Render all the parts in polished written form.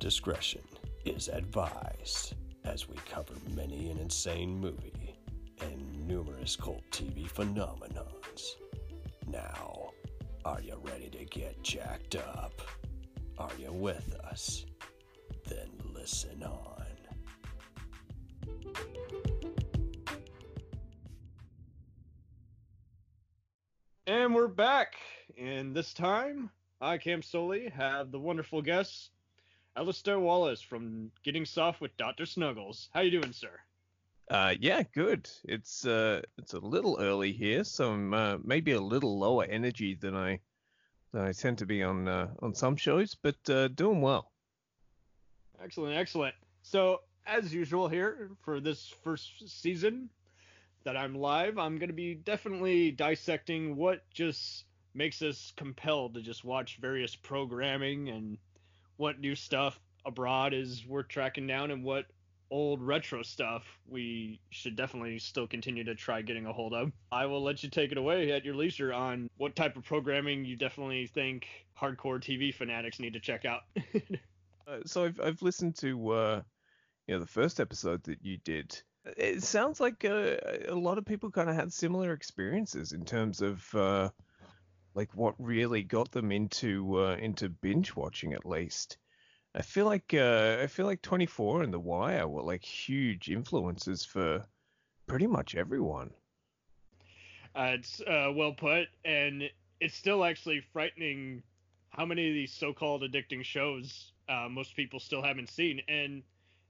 discretion is advised as we cover many an insane movie and numerous cult TV phenomenons. Now, are you ready to get jacked up? Are you with us? Then listen on. And we're back, and this time, I, Cam Soley, have the wonderful guest, Alistair Wallis from Getting Soft with Dr. Snuggles. How you doing, sir? Yeah, good. It's a little early here, so I'm maybe a little lower energy than I tend to be on some shows, but doing well. Excellent, excellent. So, as usual here, for this first season that I'm live, I'm going to be definitely dissecting what just makes us compelled to just watch various programming and what new stuff abroad is worth tracking down and what old retro stuff we should definitely still continue to try getting a hold of. I will let you take it away at your leisure on what type of programming you definitely think hardcore TV fanatics need to check out. So I've listened to the first episode that you did. It sounds like a lot of people kind of had similar experiences in terms of what really got them into binge watching, at least. I feel like 24 and The Wire were like huge influences for pretty much everyone. It's well put, and it's still actually frightening how many of these so-called addicting shows most people still haven't seen. And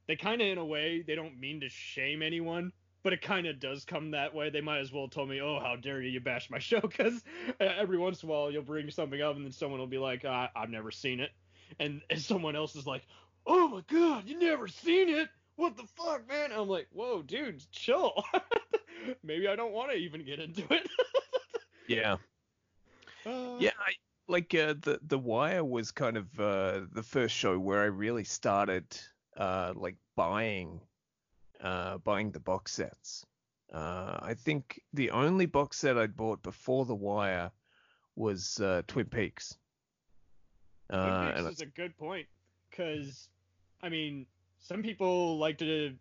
they kind of, in a way, they don't mean to shame anyone, but it kind of does come that way. They might as well tell me, oh, how dare you bash my show, because every once in a while you'll bring something up and then someone will be like, I've never seen it. And someone else is like, oh my god, you never seen it? What the fuck, man? And I'm like, whoa, dude, chill. Maybe I don't want to even get into it. Yeah. The Wire was kind of the first show where I really started buying the box sets. I think the only box set I'd bought before The Wire was Twin Peaks. This is a good point, because, I mean, some people like to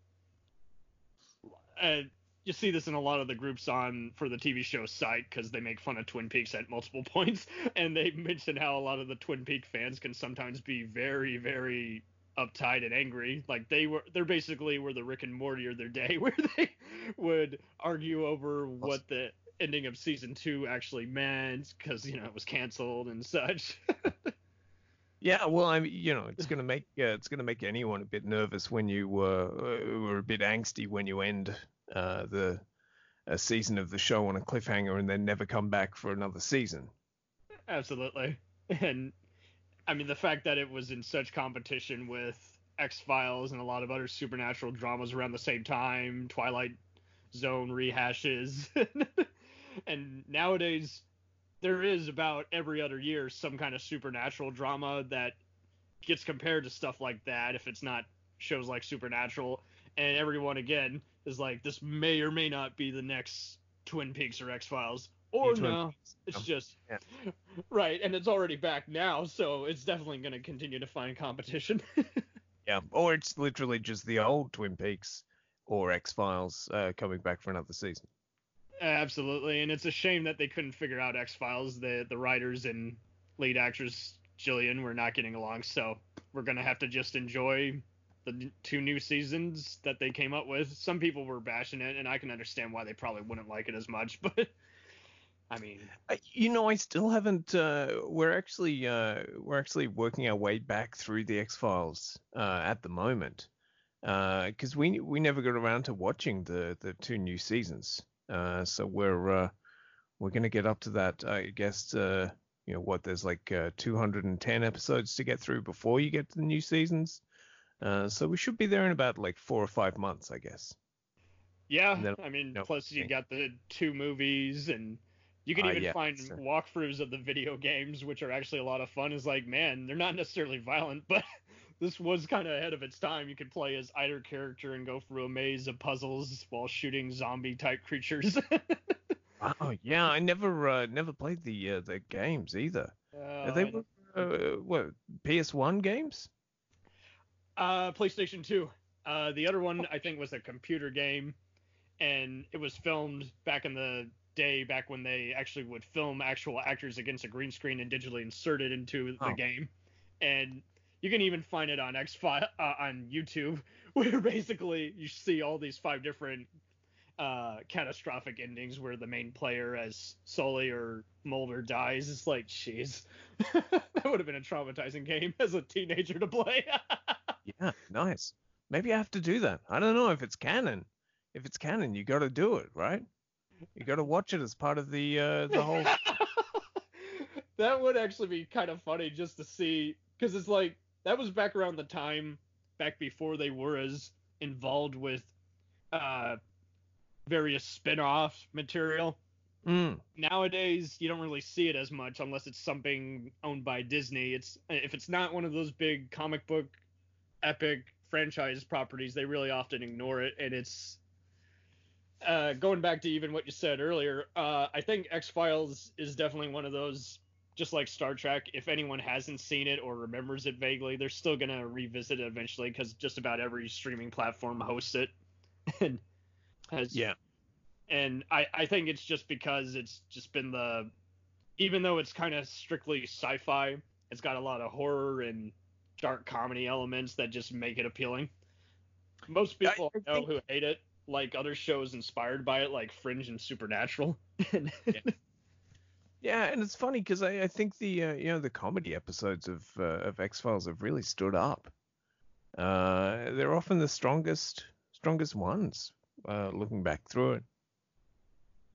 you see this in a lot of the groups on for the TV show site, because they make fun of Twin Peaks at multiple points, and they mention how a lot of the Twin Peaks fans can sometimes be very, very uptight and angry. Like, they basically were the Rick and Morty of their day, where they would argue over what the ending of season 2 actually meant, because, it was canceled and such. Yeah, well, I mean, it's gonna make anyone a bit nervous when you were a bit angsty when you end the season of the show on a cliffhanger and then never come back for another season. Absolutely, and I mean the fact that it was in such competition with X-Files and a lot of other supernatural dramas around the same time, Twilight Zone rehashes, and nowadays there is about every other year some kind of supernatural drama that gets compared to stuff like that if it's not shows like Supernatural. And everyone, again, is like, this may or may not be the next Twin Peaks or X-Files. Or no, it's just... Yeah. Right, and it's already back now, so it's definitely going to continue to find competition. Yeah, or it's literally just the old Twin Peaks or X-Files coming back for another season. Absolutely, and it's a shame that they couldn't figure out X-Files. The writers and lead actress Gillian were not getting along, so we're going to have to just enjoy the two new seasons that they came up with. Some people were bashing it, and I can understand why they probably wouldn't like it as much, but, I mean... I still haven't... We're actually working our way back through the X-Files at the moment, because we never got around to watching the two new seasons. So we're gonna get up to that, I guess. There's like 210 episodes to get through before you get to the new seasons. So we should be there in about like 4 or 5 months, I guess. Yeah, then, plus you got the two movies, and you can even find walkthroughs of the video games, which are actually a lot of fun. It's like, man, they're not necessarily violent, but this was kind of ahead of its time. You could play as either character and go through a maze of puzzles while shooting zombie-type creatures. Oh, yeah, I never played the games either. They were PS1 games? PlayStation 2. The other one, I think, was a computer game, and it was filmed back in the day, back when they actually would film actual actors against a green screen and digitally insert it into the game. And you can even find it on on YouTube, where basically you see all these 5 different catastrophic endings where the main player as Sully or Mulder dies. It's like, jeez, that would have been a traumatizing game as a teenager to play. Yeah, nice. Maybe I have to do that. I don't know if it's canon. If it's canon, you got to do it, right? You got to watch it as part of the whole. That would actually be kind of funny just to see, because it's like that was back around the time, back before they were as involved with various spin-off material. Nowadays you don't really see it as much unless it's something owned by Disney. If it's not one of those big comic book epic franchise properties, they really often ignore it. And it's going back to even what you said earlier, I think X-Files is definitely one of those, just like Star Trek, if anyone hasn't seen it or remembers it vaguely, they're still gonna revisit it eventually, because just about every streaming platform hosts it. And I think it's just because it's just been even though it's kind of strictly sci-fi, it's got a lot of horror and dark comedy elements that just make it appealing. Most people who hate it like other shows inspired by it, like Fringe and Supernatural. Yeah, and it's funny because I think the the comedy episodes of X-Files have really stood up. They're often the strongest ones. Looking back through it.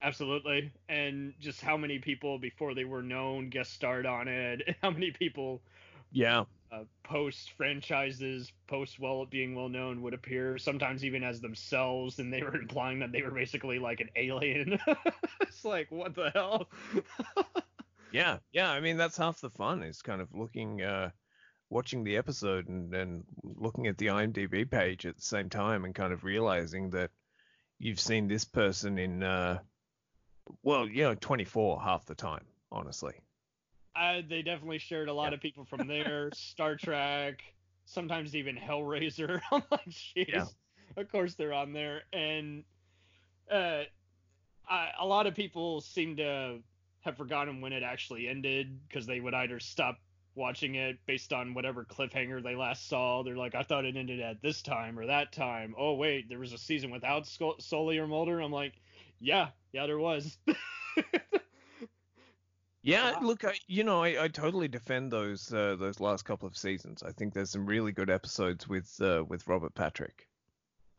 Absolutely. And just how many people before they were known guest starred on it, and how many people post franchises, post being well known, would appear sometimes even as themselves, and they were implying that they were basically like an alien. It's like, what the hell? Yeah, I mean, that's half the fun, is kind of looking watching the episode and looking at the IMDb page at the same time, and kind of realizing that you've seen this person in, 24 half the time, honestly. They definitely shared a lot of people from there, Star Trek, sometimes even Hellraiser. I'm like, jeez, of course they're on there. And a lot of people seem to have forgotten when it actually ended, because they would either stop watching it based on whatever cliffhanger they last saw. They're like, I thought it ended at this time or that time. Oh, wait, there was a season without Sully or Mulder? I'm like, yeah, there was. Yeah, look, I totally defend those last couple of seasons. I think there's some really good episodes with Robert Patrick.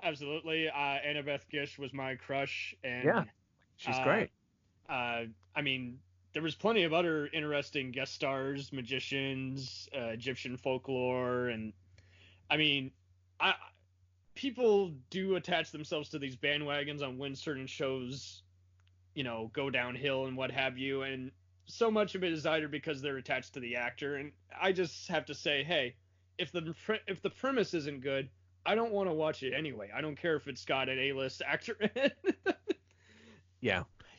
Absolutely. Annabeth Gish was my crush. And, she's great. I mean, there was plenty of other interesting guest stars, magicians, Egyptian folklore, and I mean, people do attach themselves to these bandwagons on when certain shows, go downhill and what have you, and so much of it is either because they're attached to the actor, and I just have to say, hey, if the premise isn't good, I don't want to watch it anyway. I don't care if it's got an A-list actor in it.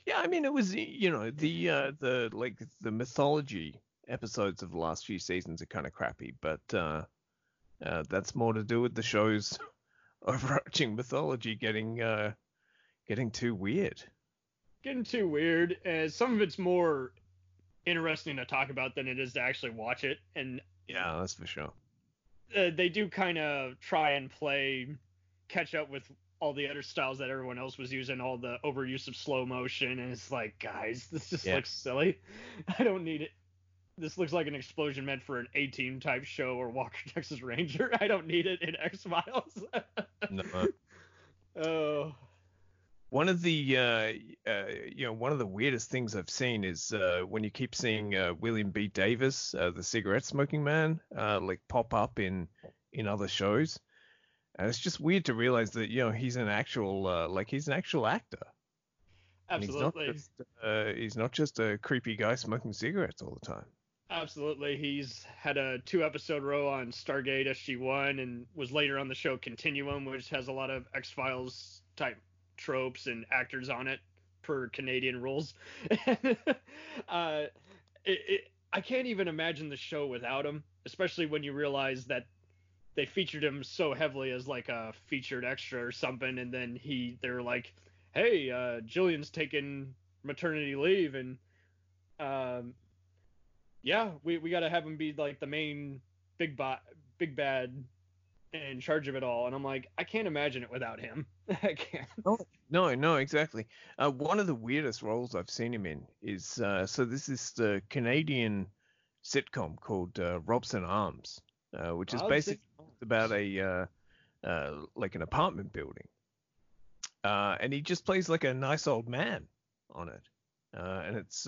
Yeah, I mean, it was, the mythology episodes of the last few seasons are kind of crappy, but that's more to do with the show's overarching mythology getting too weird. Getting too weird. Some of it's more interesting to talk about than it is to actually watch it. And yeah, that's for sure. They do kind of try and catch up with all the other styles that everyone else was using, all the overuse of slow motion, and it's like, guys, this just looks silly. I don't need it. This looks like an explosion meant for an A-Team type show or Walker, Texas Ranger. I don't need it in X-Files. No. Oh. One of the weirdest things I've seen is when you keep seeing William B. Davis, the cigarette-smoking man, pop up in other shows. And it's just weird to realize that, he's an actual, he's an actual actor. Absolutely. He's not just a creepy guy smoking cigarettes all the time. Absolutely. He's had a 2-episode row on Stargate SG-1 and was later on the show Continuum, which has a lot of X-Files type tropes and actors on it per Canadian rules. I can't even imagine the show without him, especially when you realize that they featured him so heavily as like a featured extra or something, and then they're like, hey, Jillian's taking maternity leave, and yeah, we got to have him be like the main big bad in charge of it all. And I'm like, I can't imagine it without him. I can't. No, exactly. One of the weirdest roles I've seen him in is, so this is the Canadian sitcom called Robson Arms, which is basically about like an apartment building. And he just plays like a nice old man on it. And it's,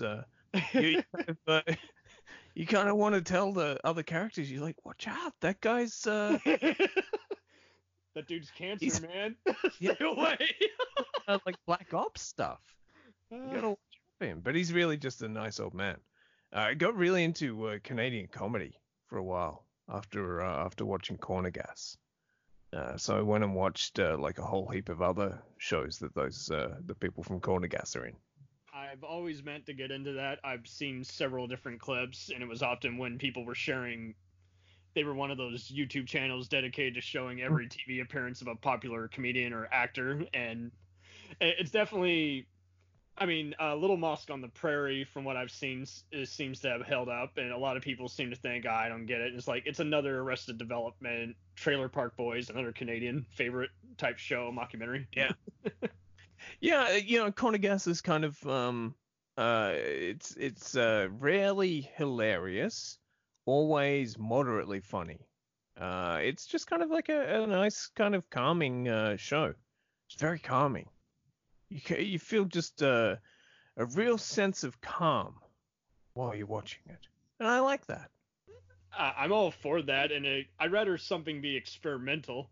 you kind of want to tell the other characters, you're like, watch out, that guy's... that dude's cancer, man. Stay away. Like Black Ops stuff. You got to watch out for him. But he's really just a nice old man. I got really into Canadian comedy for a while after watching Corner Gas. So I went and watched like a whole heap of other shows that the people from Corner Gas are in. I've always meant to get into that. I've seen several different clips, and it was often when people were sharing. They were one of those YouTube channels dedicated to showing every TV appearance of a popular comedian or actor, and it's definitely. I mean, Little Mosque on the Prairie, from what I've seen, seems to have held up, and a lot of people seem to think, I don't get it. And it's like, it's another Arrested Development, Trailer Park Boys, another Canadian favorite type show, mockumentary. Yeah. Yeah, you know, Corner Gas is kind of, it's rarely hilarious, always moderately funny. It's just kind of like a nice kind of calming show. It's very calming. You feel just a real sense of calm while you're watching it. And I like that. I'm all for that. And I'd rather something be experimental.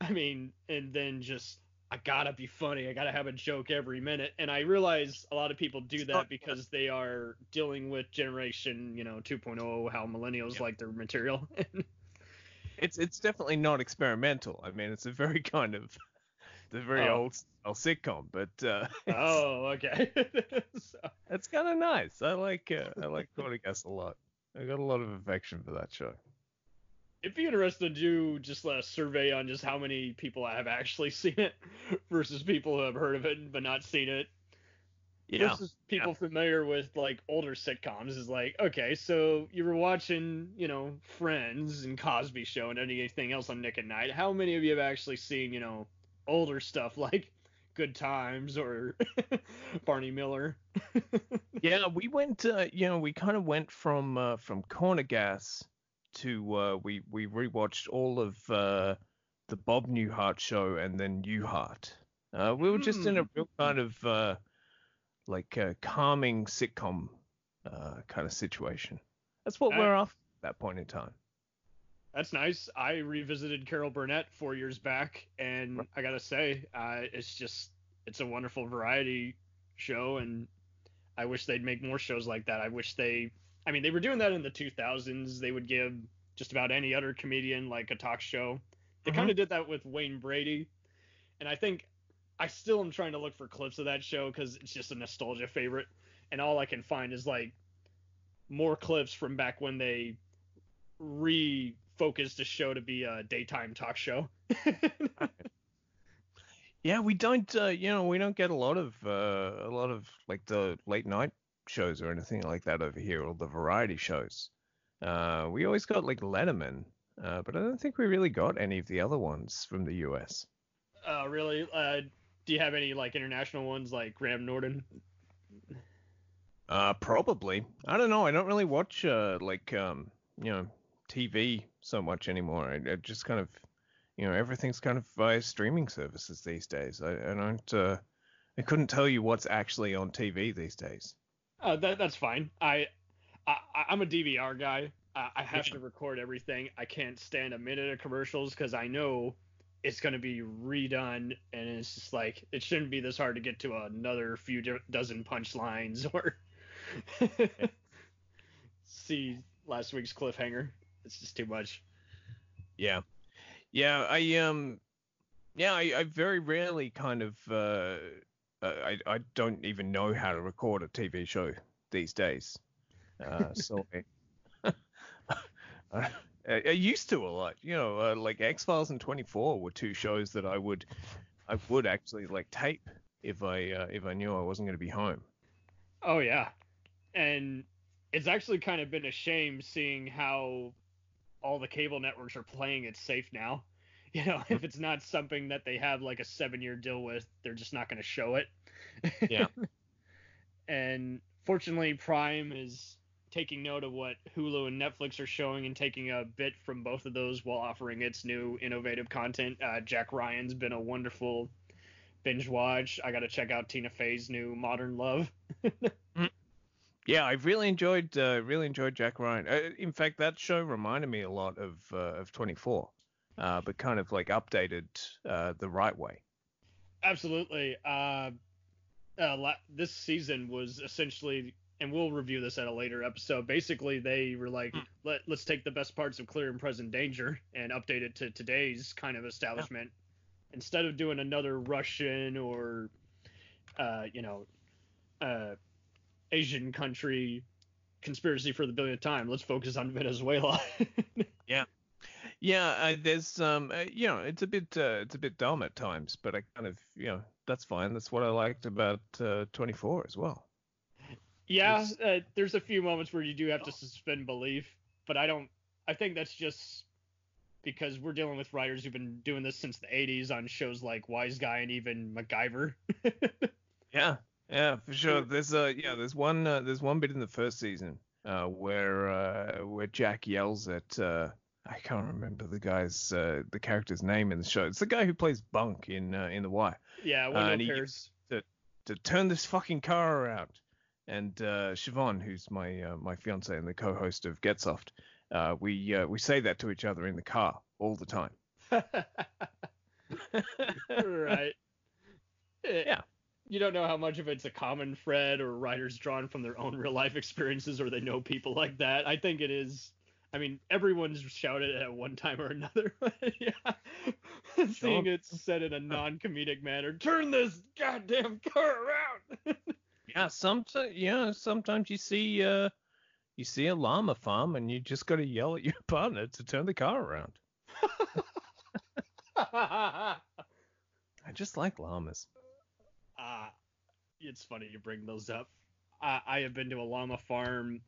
I mean, and then just, I got to be funny. I got to have a joke every minute. And I realize a lot of people do that because they are dealing with generation, 2.0, how millennials like their material. It's definitely not experimental. I mean, it's a very kind of... the very old sitcom, but okay. So, that's kind of nice. I like Corner Gas a lot. I got a lot of affection for that show. It'd be interesting to do just a survey on just how many people have actually seen it versus people who have heard of it but not seen it. Yeah. Versus people familiar with like older sitcoms is like, okay, so you were watching, Friends and Cosby Show and anything else on Nick at Night. How many of you have actually seen, older stuff like Good Times or Barney Miller? Yeah, we went we kind of went from Corner Gas to we rewatched all of the Bob Newhart show and then Newhart. We were just in a real kind of like a calming sitcom kind of situation. That's what we're off at that point in time. That's nice. I revisited Carol Burnett 4 years back, and I gotta say, it's a wonderful variety show, and I wish they'd make more shows like that. They were doing that in the 2000s. They would give just about any other comedian like a talk show. They kind of did that with Wayne Brady, and I think I still am trying to look for clips of that show because it's just a nostalgia favorite, and all I can find is like more clips from back when they focused the show to be a daytime talk show. Yeah, we don't we don't get a lot of like the late night shows or anything like that over here, or the variety shows. We always got like Letterman, but I don't think we really got any of the other ones from the US. Really? Do you have any like international ones like Graham Norton? Probably. I don't know. I don't really watch TV so much anymore. I just kind of, everything's kind of via streaming services these days. I don't, I couldn't tell you what's actually on TV these days. That's fine. I'm a DVR guy. I have to record everything. I can't stand a minute of commercials because I know it's going to be redone, and it's just like, it shouldn't be this hard to get to another few dozen punchlines or see last week's cliffhanger. It's just too much. I very rarely kind of I don't even know how to record a TV show these days. So I I used to a lot, you know, like X-Files and 24 were two shows that I would actually like tape if I knew I wasn't going to be home. Oh yeah, and it's actually kind of been a shame seeing how all the cable networks are playing it safe now. You know, if it's not something that they have like a 7-year deal with, they're just not going to show it. Yeah. And fortunately, Prime is taking note of what Hulu and Netflix are showing and taking a bit from both of those while offering its new innovative content. Jack Ryan's been a wonderful binge watch. I got to check out Tina Fey's new Modern Love. Yeah, I've really enjoyed Jack Ryan. In fact, that show reminded me a lot of 24, but kind of like updated the right way. Absolutely. This season was essentially, and we'll review this at a later episode, basically they were like, let's take the best parts of Clear and Present Danger and update it to today's kind of establishment. Yeah. Instead of doing another Russian or, Asian country conspiracy for the billionth time, let's focus on Venezuela. Yeah. Yeah. There's, it's a bit dumb at times, but I kind of, you know, that's fine. That's what I liked about 24 as well. Yeah, there's a few moments where you do have to suspend belief, but I think that's just because we're dealing with writers who've been doing this since the 80s on shows like Wise Guy and even MacGyver. Yeah, for sure. There's one bit in the first season where Jack yells at I can't remember the character's name in the show. It's the guy who plays Bunk in The Wire. Yeah, one who cares to turn this fucking car around. And Siobhan, who's my fiance and the co-host of Get Soft, we say that to each other in the car all the time. Right. Yeah. You don't know how much of it's a common thread or writers drawn from their own real life experiences or they know people like that. I think it is. I mean, everyone's shouted at one time or another. Yeah. Sure. Seeing it said in a non-comedic manner, turn this goddamn car around. Yeah, sometimes you see a llama farm and you just got to yell at your partner to turn the car around. I just like llamas. It's funny you bring those up. I have been to a llama farm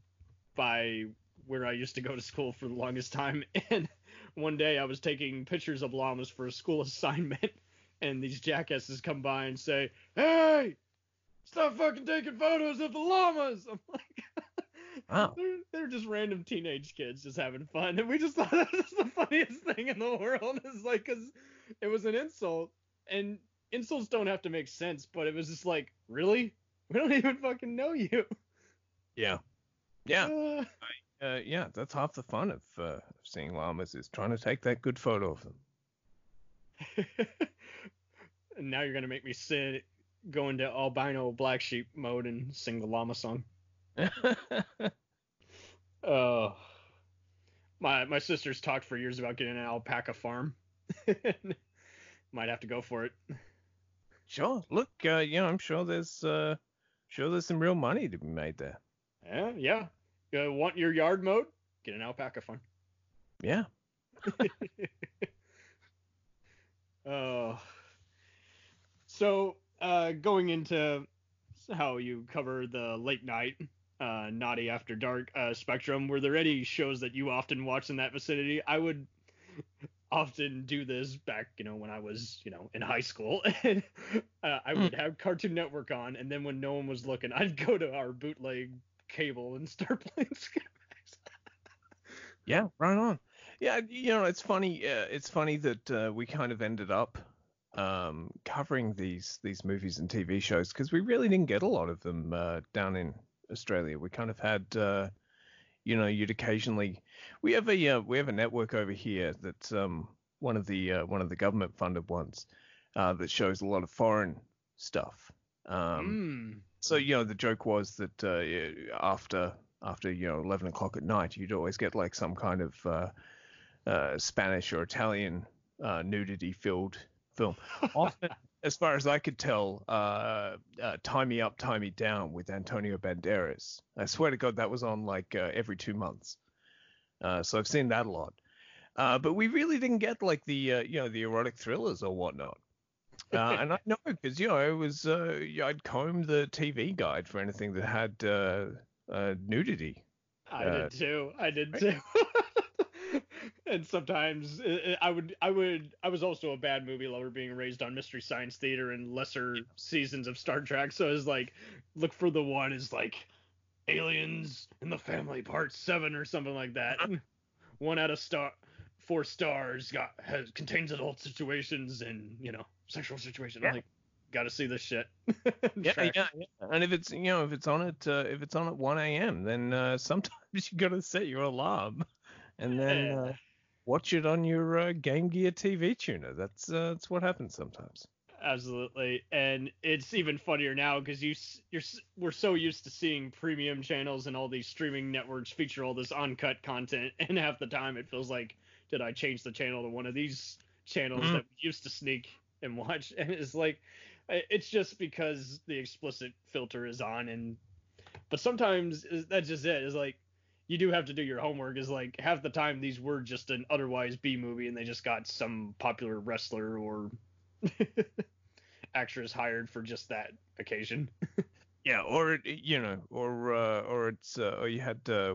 by where I used to go to school for the longest time, and one day I was taking pictures of llamas for a school assignment, and these jackasses come by and say, "Hey! Stop fucking taking photos of the llamas!" I'm like, wow. They're just random teenage kids just having fun. And we just thought that was the funniest thing in the world. It's like, because it was an insult. And insults don't have to make sense, but it was just like, really? We don't even fucking know you. Yeah. Yeah. Yeah, that's half the fun of seeing llamas is trying to take that good photo of them. And now you're going to make me sit... go into albino black sheep mode and sing the llama song. Oh, my sister's talked for years about getting an alpaca farm. Might have to go for it. Sure. Look, I'm sure there's some real money to be made there. Yeah. You want your yard mowed? Get an alpaca farm. Yeah. Oh. So. Going into how you cover the late night, naughty after dark spectrum, were there any shows that you often watched in that vicinity? I would often do this back, when I was, in high school. And, I would have Cartoon Network on, and then when no one was looking, I'd go to our bootleg cable and start playing Scumbags. Yeah, right on. Yeah, it's funny. It's funny that we kind of ended up covering these movies and TV shows because we really didn't get a lot of them down in Australia. We kind of had you'd occasionally we have a network over here that's one of the government funded ones that shows a lot of foreign stuff. So the joke was that after 11 o'clock at night you'd always get like some kind of Spanish or Italian nudity filled film. Often, as far as I could tell, Tie Me Up, Tie Me Down with Antonio Banderas. I swear to God, that was on like every 2 months. So I've seen that a lot. But we really didn't get like the erotic thrillers or whatnot. And I know because I'd combed the TV guide for anything that had nudity. I did too. And sometimes I was also a bad movie lover, being raised on Mystery Science Theater and lesser seasons of Star Trek. So I was like, look for the one is like Aliens in the Family Part 7 or something like that. One out of 4 stars contains adult situations and sexual situations. Yeah. I'm like, gotta see this shit. yeah. And if it's on at 1 a.m., then sometimes you gotta set your alarm and then watch it on your Game Gear TV tuner. That's what happens sometimes. Absolutely, and it's even funnier now because we're so used to seeing premium channels and all these streaming networks feature all this uncut content, and half the time it feels like, did I change the channel to one of these channels that we used to sneak and watch? And it's like, it's just because the explicit filter is on, but sometimes that's just it. It's like, you do have to do your homework. Is like, half the time these were just an otherwise B movie, and they just got some popular wrestler or actress hired for just that occasion. Yeah, or you had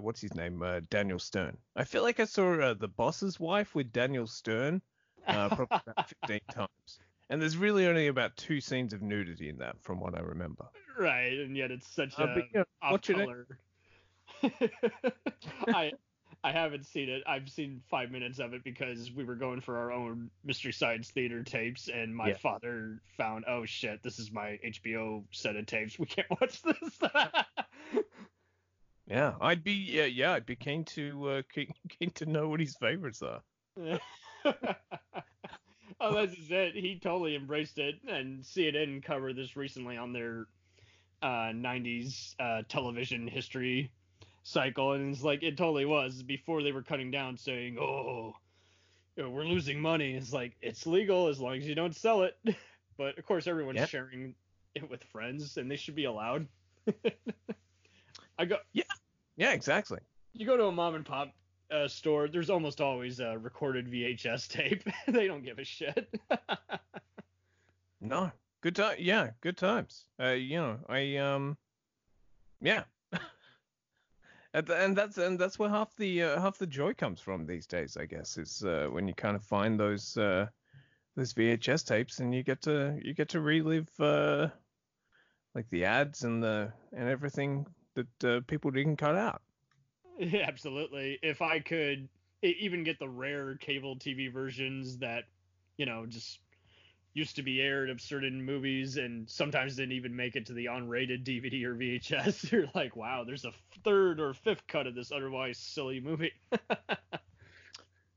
what's his name, Daniel Stern. I feel like I saw The Boss's Wife with Daniel Stern probably about 15 times, and there's really only about 2 scenes of nudity in that, from what I remember. Right, and yet it's such off color. I haven't seen it. I've seen 5 minutes of it because we were going for our own Mystery Science Theater tapes, and my father found, oh shit, this is my HBO set of tapes. We can't watch this. Yeah, I'd be keen to know what his favorites are. Oh, that's just it. He totally embraced it, and CNN covered this recently on their 90s television history cycle, and it's like, it totally was before they were cutting down, saying, we're losing money. It's like, it's legal as long as you don't sell it, but of course everyone's sharing it with friends, and they should be allowed. I go, yeah, exactly. You go to a mom and pop store, there's almost always a recorded VHS tape. They don't give a shit. No, good time. Yeah, good times. Yeah. And that's where half the joy comes from these days, I guess, is when you kind of find those VHS tapes, and you get to relive like the ads and everything that people didn't cut out. Yeah, absolutely. If I could even get the rare cable TV versions that just used to be aired of certain movies, and sometimes didn't even make it to the unrated DVD or VHS. You're like, wow, there's a third or fifth cut of this otherwise silly movie.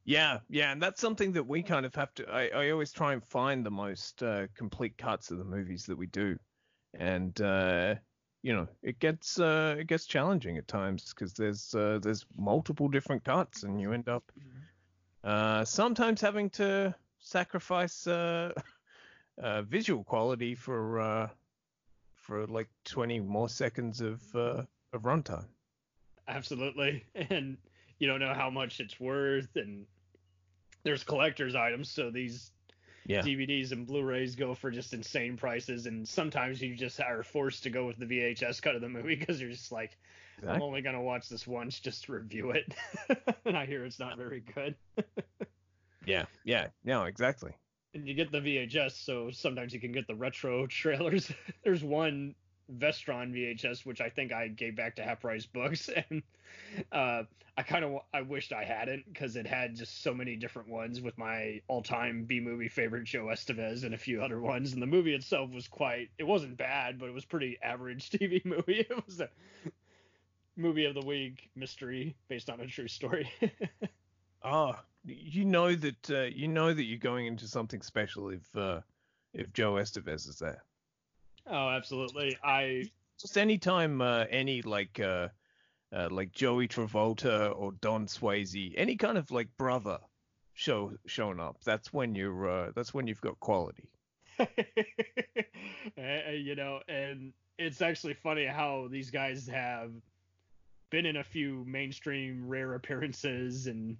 Yeah, and that's something that we kind of have to. I always try and find the most complete cuts of the movies that we do, and it gets challenging at times because there's multiple different cuts, and you end up sometimes having to sacrifice visual quality for like 20 more seconds of runtime. Absolutely, and you don't know how much it's worth, and there's collector's items, so these DVDs and Blu-rays go for just insane prices, and sometimes you just are forced to go with the VHS cut of the movie because you're just like, I'm only gonna watch this once just to review it. And I hear it's not very good. Yeah, no, exactly. And you get the VHS, so sometimes you can get the retro trailers. There's one Vestron VHS, which I think I gave back to Half Price Books, and I wished I hadn't, because it had just so many different ones with my all-time B-movie favorite Joe Estevez and a few other ones, and the movie itself was it wasn't bad, but it was pretty average TV movie. It was a movie of the week mystery based on a true story. Oh, you know that you're going into something special if Joe Estevez is there. Oh, absolutely. I just anytime any like Joey Travolta or Don Swayze, any kind of like brother showing up, that's when you've got quality. And it's actually funny how these guys have been in a few mainstream rare appearances and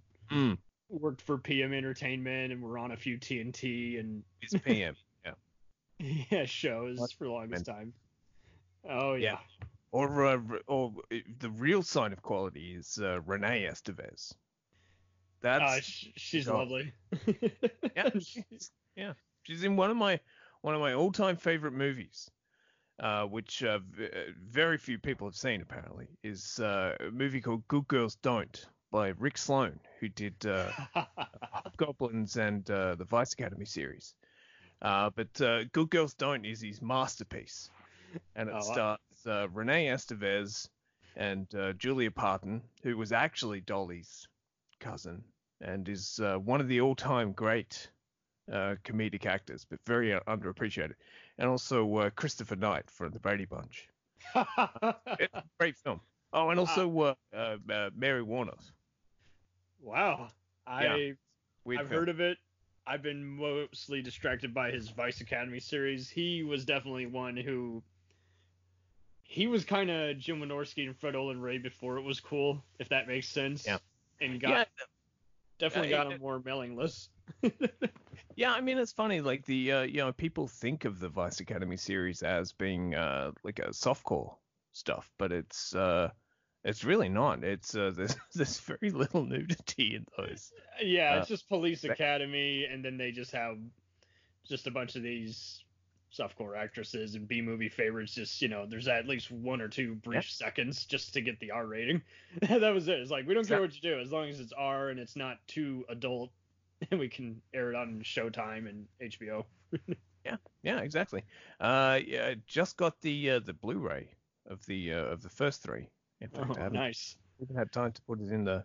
worked for PM Entertainment and were on a few TNT and he's PM, shows for the longest time. Oh yeah. Or the real sign of quality is Renee Estevez. That's she's lovely. She's in one of my all-time favorite movies, which very few people have seen apparently, is a movie called Good Girls Don't by Rick Sloan, who did Hobgoblins and the Vice Academy series. But Good Girls Don't is his masterpiece, and it starts Renee Estevez and Julia Parton, who was actually Dolly's cousin and is one of the all-time great comedic actors, but very underappreciated, and also Christopher Knight from The Brady Bunch. It's a great film. Oh, and also Mary Warner. Wow, I've heard of it. I've been mostly distracted by his Vice Academy series. He was definitely one who he was kind of Jim Wynorski and Fred Olen Ray before it was cool, if that makes sense. Yeah, and got on more mailing lists. Yeah, I mean, it's funny, like the people think of the Vice Academy series as being like a softcore stuff, but it's really not. It's there's very little nudity in those. Yeah, it's just Police Academy, and then they just have just a bunch of these softcore actresses and B-movie favorites. Just, you know, there's at least one or two brief seconds just to get the R rating. That was it. It's like, we don't care what you do as long as it's R and it's not too adult. And we can air it on Showtime and HBO. yeah, exactly. I just got the Blu-ray of the first three. In fact, I haven't had time to put it in the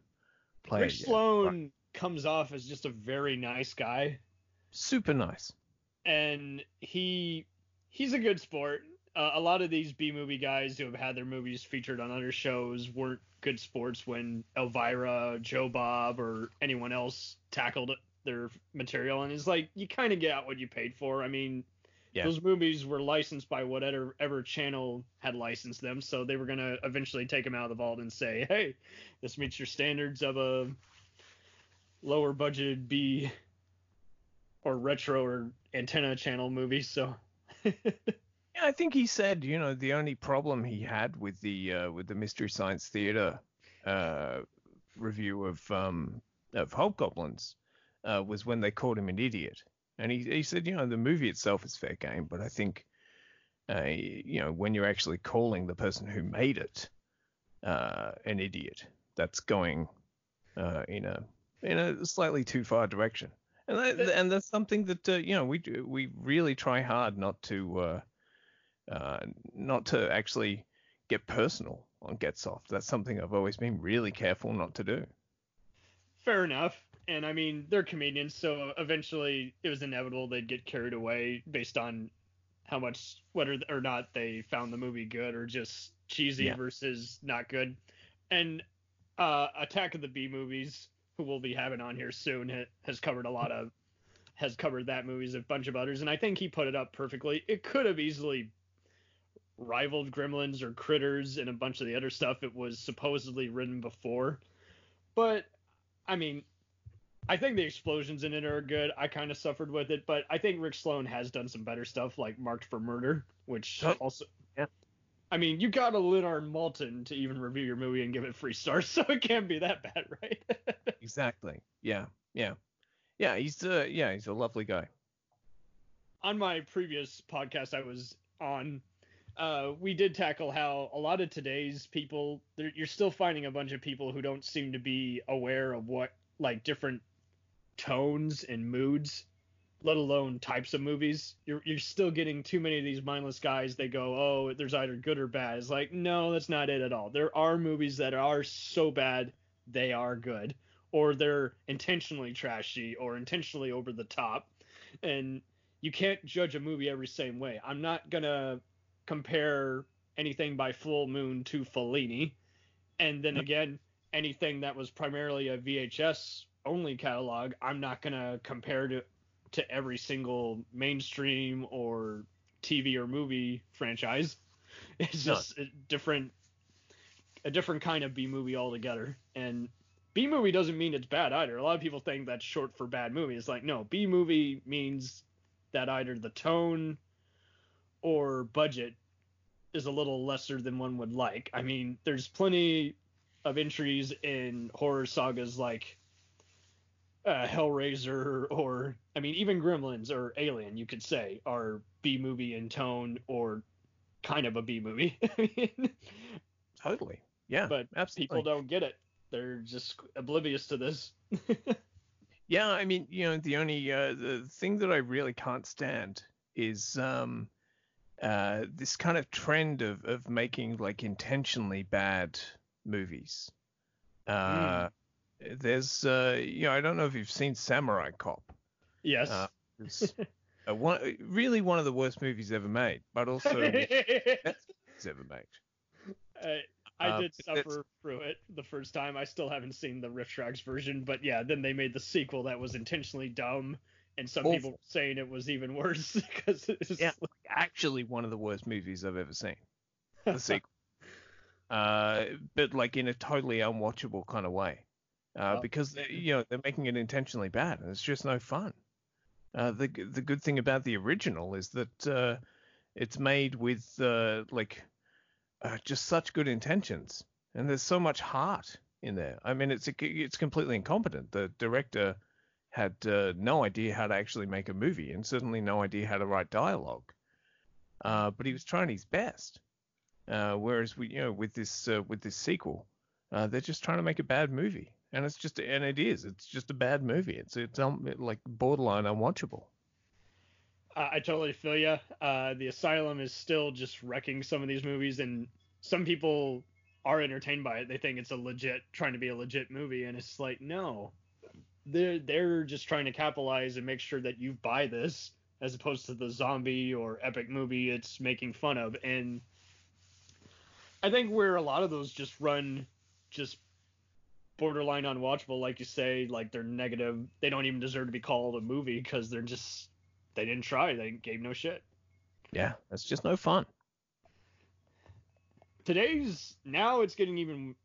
player. Rick Sloan comes off as just a very nice guy. Super nice. And he's a good sport. A lot of these B-movie guys who have had their movies featured on other shows weren't good sports when Elvira, Joe Bob, or anyone else tackled their material. And it's like, you kind of get what you paid for. I mean, those movies were licensed by whatever channel had licensed them, so they were going to eventually take them out of the vault and say, hey, this meets your standards of a lower-budgeted B or retro or antenna channel movie, so... Yeah, I think he said, you know, the only problem he had with the Mystery Science Theater review of Hobgoblins was when they called him an idiot, and he said, you know, the movie itself is fair game, but I think when you're actually calling the person who made it an idiot, that's going in a slightly too far direction, and that's something that we really try hard not to. Not to actually get personal on Get Soft. That's something I've always been really careful not to do. Fair enough. And I mean, they're comedians, so eventually it was inevitable they'd get carried away based on how much, whether or not they found the movie good or just cheesy versus not good. And Attack of the Bee Movies, who we'll be having on here soon, has covered that movie, a bunch of others, and I think he put it up perfectly. It could have easily rivaled Gremlins or Critters and a bunch of the other stuff it was supposedly written before. But, I mean, I think the explosions in it are good. I kind of suffered with it, but I think Rick Sloan has done some better stuff, like Marked for Murder, which also... Yeah. I mean, you got to Lynard Moulton to even review your movie and give it 3 stars, so it can't be that bad, right? Exactly. Yeah. Yeah, he's a lovely guy. On my previous podcast I was on, we did tackle how a lot of today's people, you're still finding a bunch of people who don't seem to be aware of what, like, different tones and moods, let alone types of movies. You're still getting too many of these mindless guys. They go, oh, there's either good or bad. It's like, no, that's not it at all. There are movies that are so bad they are good. Or they're intentionally trashy or intentionally over the top. And you can't judge a movie every same way. I'm not going to compare anything by Full Moon to Fellini. And then again, anything that was primarily a VHS-only catalog, I'm not going to compare to every single mainstream or TV or movie franchise. It's just a different kind of B-movie altogether. And B movie doesn't mean it's bad either. A lot of people think that's short for bad movie. It's like, no, B movie means that either the tone or budget is a little lesser than one would like. I mean, there's plenty of entries in horror sagas like Hellraiser or, I mean, even Gremlins or Alien, you could say, are B movie in tone or kind of a B movie. I mean, totally. Yeah, but absolutely. People don't get it. They're just oblivious to this. Yeah, I mean, you know, the only the thing that I really can't stand is this kind of trend of making like intentionally bad movies. There's, you know, I don't know if you've seen Samurai Cop. Yes. It's one of the worst movies ever made, but also best movies ever made. I did suffer through it the first time. I still haven't seen the Riff Tracks version, but yeah, then they made the sequel that was intentionally dumb, and some awful. People were saying it was even worse because it's like, actually one of the worst movies I've ever seen. The sequel, but like in a totally unwatchable kind of way, because they're making it intentionally bad, and it's just no fun. The good thing about the original is that it's made with just such good intentions, and there's so much heart in there. I mean, it's completely incompetent. The director had no idea how to actually make a movie, and certainly no idea how to write dialogue. But he was trying his best. Whereas with this sequel, they're just trying to make a bad movie, and it's just a bad movie. It's like borderline unwatchable. I totally feel you. The Asylum is still just wrecking some of these movies, and some people are entertained by it. They think it's trying to be a legit movie, and it's like, no, they're just trying to capitalize and make sure that you buy this as opposed to the zombie or epic movie it's making fun of. And I think where a lot of those just run just borderline unwatchable, like you say, like they're negative. They don't even deserve to be called a movie because they're just... They didn't try. They gave no shit. Yeah, that's just no fun. Now it's getting even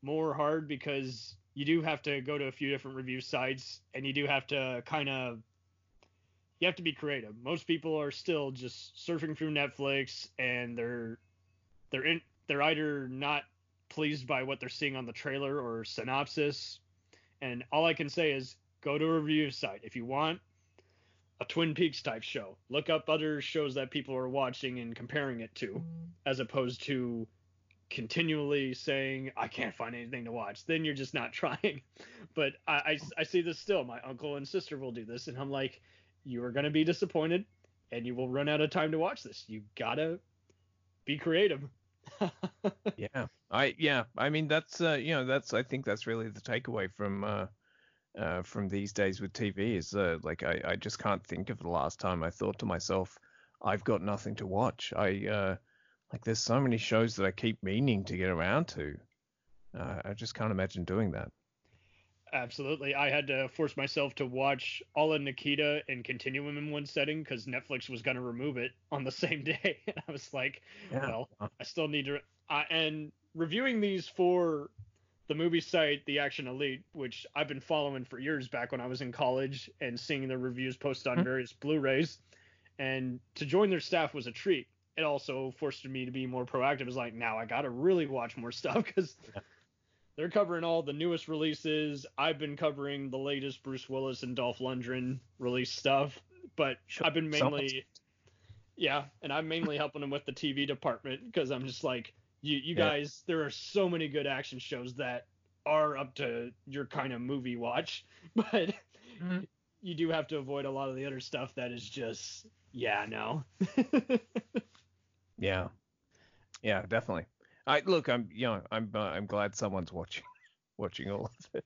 more hard because you do have to go to a few different review sites, and you do have to you have to be creative. Most people are still just surfing through Netflix, and they're either not pleased by what they're seeing on the trailer or synopsis. And all I can say is go to a review site if you want a Twin Peaks type show. Look up other shows that people are watching and comparing it to, as opposed to continually saying, I can't find anything to watch. Then you're just not trying. But I see this still. My uncle and sister will do this, and I'm like, you are going to be disappointed, and you will run out of time to watch this. You got to be creative. I mean, that's, I think that's really the takeaway from these days with TV is I just can't think of the last time I thought to myself, I've got nothing to watch. There's so many shows that I keep meaning to get around to. I just can't imagine doing that. Absolutely. I had to force myself to watch All of Nikita and Continuum in one setting because Netflix was going to remove it on the same day. And I was like, I still need to... and reviewing these for... The movie site, The Action Elite, which I've been following for years back when I was in college and seeing the reviews posted on various Blu-rays. And to join their staff was a treat. It also forced me to be more proactive. It was like, now I got to really watch more stuff because they're covering all the newest releases. I've been covering the latest Bruce Willis and Dolph Lundgren release stuff. But I've been mainly... Yeah, and I'm mainly helping them with the TV department because I'm just like... You guys, there are so many good action shows that are up to your kind of movie watch, but you do have to avoid a lot of the other stuff that is just, yeah. Yeah, definitely. I'm glad someone's watching all of it.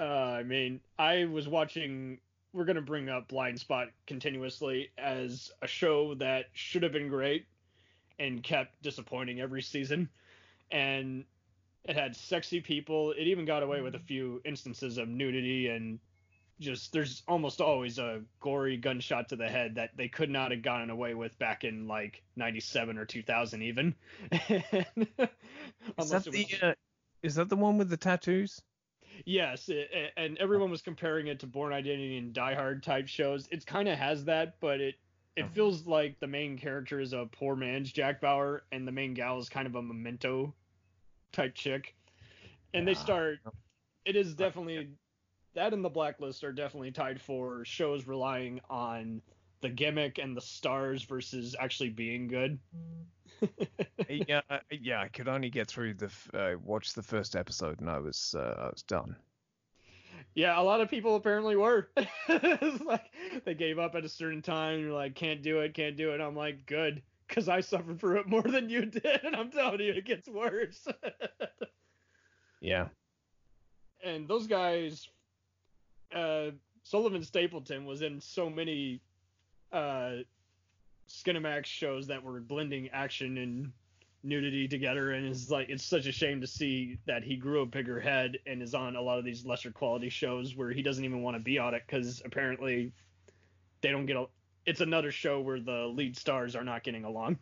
I mean, I was watching, we're going to bring up Blind Spot continuously as a show that should have been great and kept disappointing every season. And it had sexy people. It even got away with a few instances of nudity, and just there's almost always a gory gunshot to the head that they could not have gotten away with back in like 97 or 2000 even. Is that the one with the tattoos? Yes, and everyone was comparing it to Born Identity and Die Hard type shows. It kind of has that, but it feels like the main character is a poor man's Jack Bauer, and the main gal is kind of a Memento type chick. And they start... It is definitely... That and The Blacklist are definitely tied for shows relying on the gimmick and the stars versus actually being good. Yeah, I could only get through watch the first episode and I was done. Yeah, a lot of people apparently were. It's like they gave up at a certain time. You're like, can't do it. I'm like, good, because I suffered through it more than you did, and I'm telling you, it gets worse. Yeah. And those guys, Sullivan Stapleton was in so many Skinamax shows that were blending action and nudity together, and it's such a shame to see that he grew a bigger head and is on a lot of these lesser quality shows where he doesn't even want to be on it, because apparently they don't get it's another show where the lead stars are not getting along.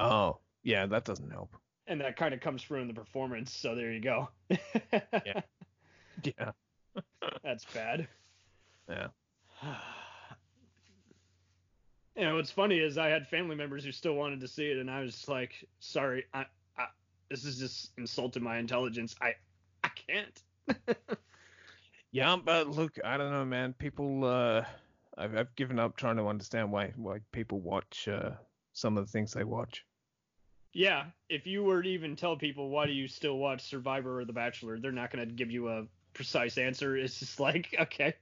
Oh yeah, that doesn't help, and that kind of comes through in the performance, so there you go. yeah that's bad. Yeah. You know, what's funny is I had family members who still wanted to see it, and I was like, sorry, I this has just insulted my intelligence. I can't. Yeah, but look, I don't know, man. People, I've given up trying to understand why people watch some of the things they watch. Yeah, if you were to even tell people, why do you still watch Survivor or The Bachelor, they're not going to give you a precise answer. It's just like, okay.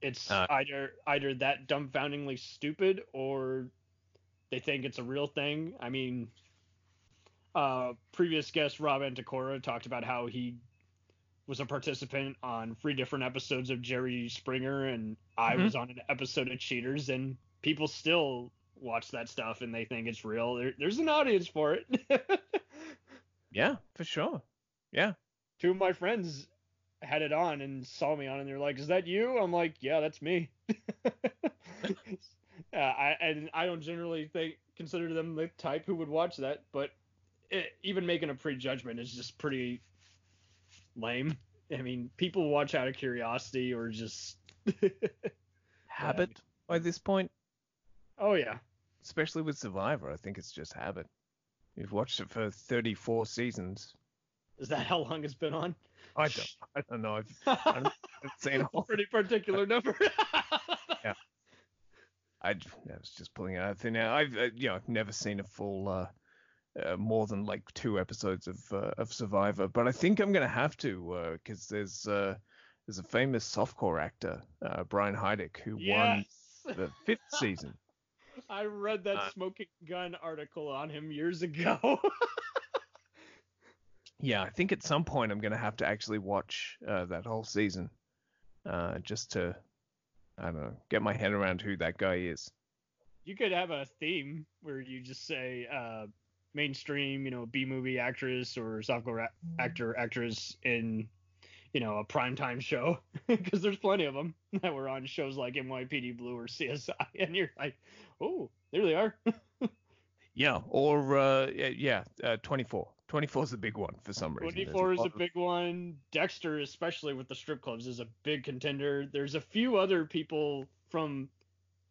It's either that dumbfoundingly stupid, or they think it's a real thing. I mean, previous guest Rob Anticora talked about how he was a participant on 3 different episodes of Jerry Springer, and I was on an episode of Cheaters, and people still watch that stuff, and they think it's real. There's an audience for it. Yeah, for sure. Yeah. 2 of my friends had it on and saw me on, and they're like, is that you? I'm like, yeah, that's me. I don't generally consider them the type who would watch that, but even making a prejudgment is just pretty lame. I mean, people watch out of curiosity or just habit by this point. Oh yeah, especially with Survivor, I think it's just habit. You've watched it for 34 seasons. Is that how long it's been on? I don't know. I've seen a pretty particular number. Yeah. I was just pulling it out of thin air. I've never seen a full more than like 2 episodes of Survivor, but I think I'm gonna have to, because there's a famous softcore actor, Brian Heideck, who won the 5th season. I read that Smoking Gun article on him years ago. Yeah, I think at some point I'm going to have to actually watch that whole season just to, I don't know, get my head around who that guy is. You could have a theme where you just say mainstream, you know, B-movie actress or softcore actor, actress in, you know, a primetime show, because there's plenty of them that were on shows like NYPD Blue or CSI, and you're like, oh, there they are. Yeah, or 24. 24 is a big one for some reason. 24 is a big one. Dexter, especially with the strip clubs, is a big contender. There's a few other people from,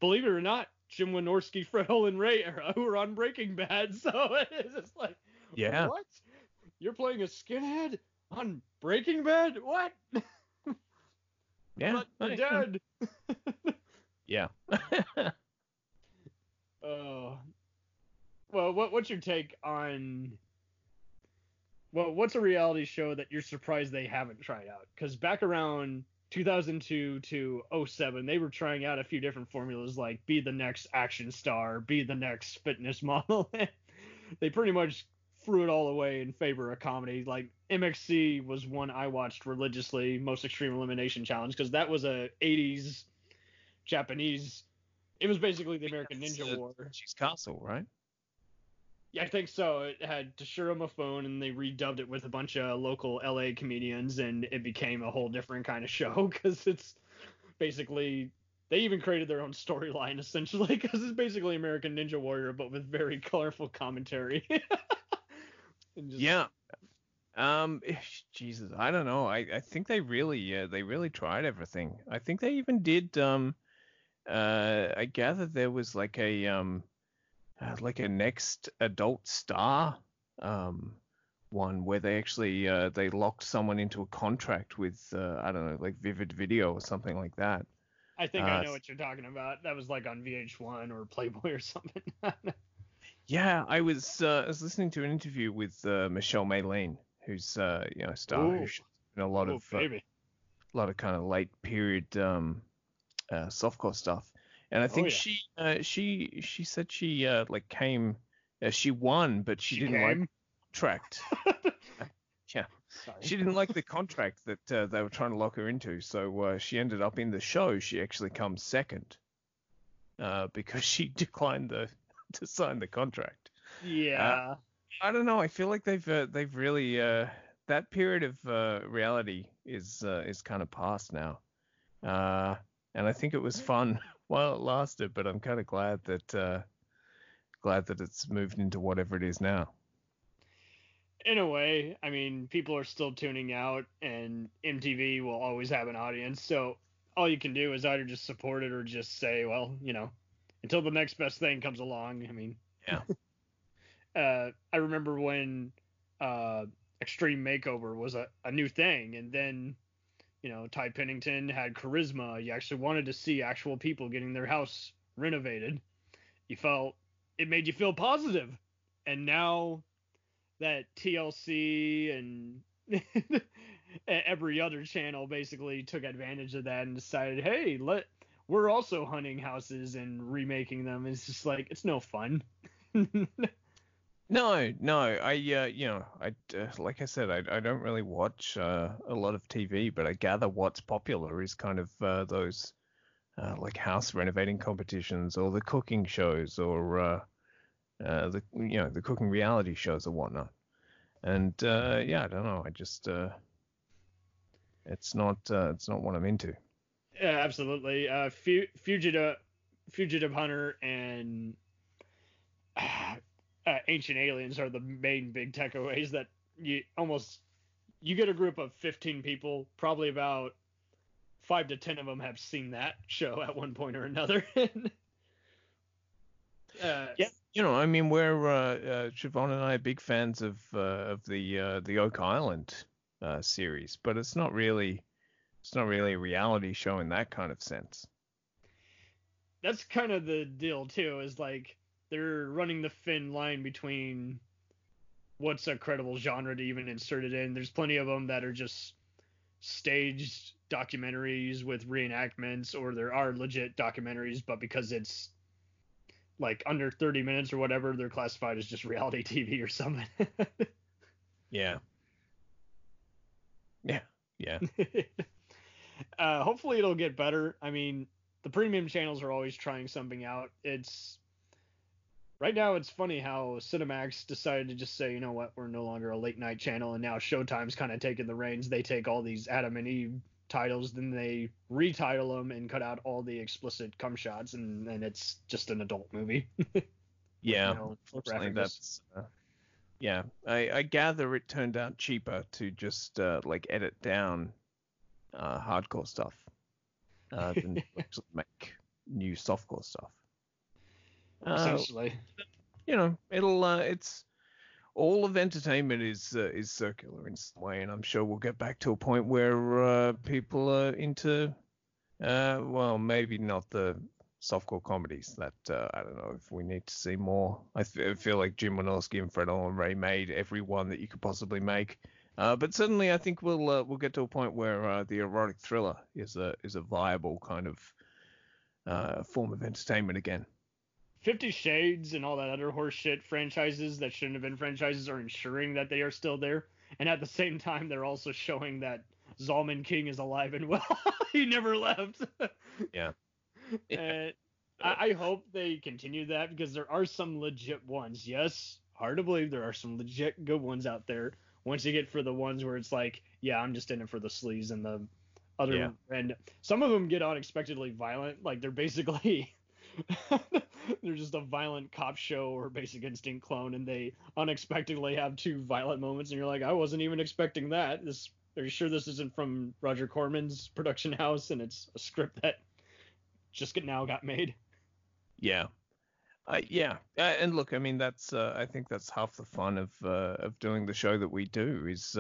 believe it or not, Jim Wynorski, Fred Olen Ray era who are on Breaking Bad. So it's just like, yeah, what? You're playing a skinhead on Breaking Bad? What? Yeah. But dead. Yeah. Oh. Well, what's your take on... Well, what's a reality show that you're surprised they haven't tried out? Because back around 2002 to 2007, they were trying out a few different formulas, like be the next action star, be the next fitness model. They pretty much threw it all away in favor of comedy. Like MXC was one I watched religiously, Most Extreme Elimination Challenge, because that was a 80s Japanese. It was basically the American Ninja War. She's Castle, right? Yeah, I think so. It had Toshiro Mifune, and they redubbed it with a bunch of local LA comedians, and it became a whole different kind of show, because it's basically, they even created their own storyline essentially, because it's basically American Ninja Warrior but with very colorful commentary. Yeah, Jesus, I don't know. I think they really tried everything. I think they even did. I gather there was like a next adult star one where they actually they locked someone into a contract with I don't know, like Vivid Video or something like that. I think I know what you're talking about. That was like on VH1 or Playboy or something. Yeah, I was listening to an interview with Michelle Maylene, who's a star in a lot of kind of late period softcore stuff. And I think she said she like came, she won, but she didn't like the contract. Yeah, sorry. She didn't like the contract that they were trying to lock her into, so she ended up in the show. She actually comes second because she declined to sign the contract. Yeah, I don't know. I feel like they've really that period of reality is kind of past now, and I think it was fun while it lasted. But I'm kind of glad that it's moved into whatever it is now. In a way, I mean, people are still tuning out, and MTV will always have an audience. So all you can do is either just support it or just say, well, you know, until the next best thing comes along. I mean, yeah. I remember when Extreme Makeover was a new thing, and then, you know, Ty Pennington had charisma. You actually wanted to see actual people getting their house renovated. You felt it made you feel positive. And now that TLC and every other channel basically took advantage of that and decided, hey, we're also hunting houses and remaking them. It's just like, it's no fun. No. Like I said, I don't really watch a lot of TV, but I gather what's popular is kind of those like house renovating competitions or the cooking shows or the cooking reality shows or whatnot. And I don't know. I just it's not what I'm into. Yeah, absolutely. Fugitive Hunter and Ancient Aliens are the main big takeaways that you get a group of 15 people, probably about 5 to 10 of them have seen that show at one point or another. Yeah. You know, I mean, we're Siobhan and I are big fans of the Oak Island series, but it's not really a reality show in that kind of sense. That's kind of the deal too. Is like they're running the thin line between what's a credible genre to even insert it in. There's plenty of them that are just staged documentaries with reenactments, or there are legit documentaries, but because it's like under 30 minutes or whatever, they're classified as just reality TV or something. Yeah. Hopefully it'll get better. I mean, the premium channels are always trying something out. Right now, it's funny how Cinemax decided to just say, you know what, we're no longer a late night channel, and now Showtime's kind of taking the reins. They take all these Adam and Eve titles, then they retitle them and cut out all the explicit cum shots, and then it's just an adult movie. Yeah, unfortunately, that's I gather it turned out cheaper to just like edit down hardcore stuff than to actually make new softcore stuff. Essentially, you know, it'll it's all of entertainment is circular in some way, and I'm sure we'll get back to a point where people are into, well, maybe not the softcore comedies. That I don't know if we need to see more. I feel like Jim Wynorski and Fred Allen Ray made every one that you could possibly make. But suddenly, I think we'll get to a point where the erotic thriller is a viable kind of form of entertainment again. 50 Shades and all that other horseshit franchises that shouldn't have been franchises are ensuring that they are still there. And at the same time, they're also showing that Zalman King is alive and well. He never left. Yeah. And I hope they continue that, because there are some legit ones. Yes, hard to believe there are some legit good ones out there. Once you get for the ones where it's like, yeah, I'm just in it for the sleaze and the other. And some of them get unexpectedly violent. Like they're basically... they're just a violent cop show or Basic Instinct clone, and they unexpectedly have two violent moments, and you're like, I wasn't even expecting that. This, are you sure this isn't from Roger Corman's production house, and it's a script that just now got made? Yeah. And look, I mean, that's I think that's half the fun of doing the show that we do is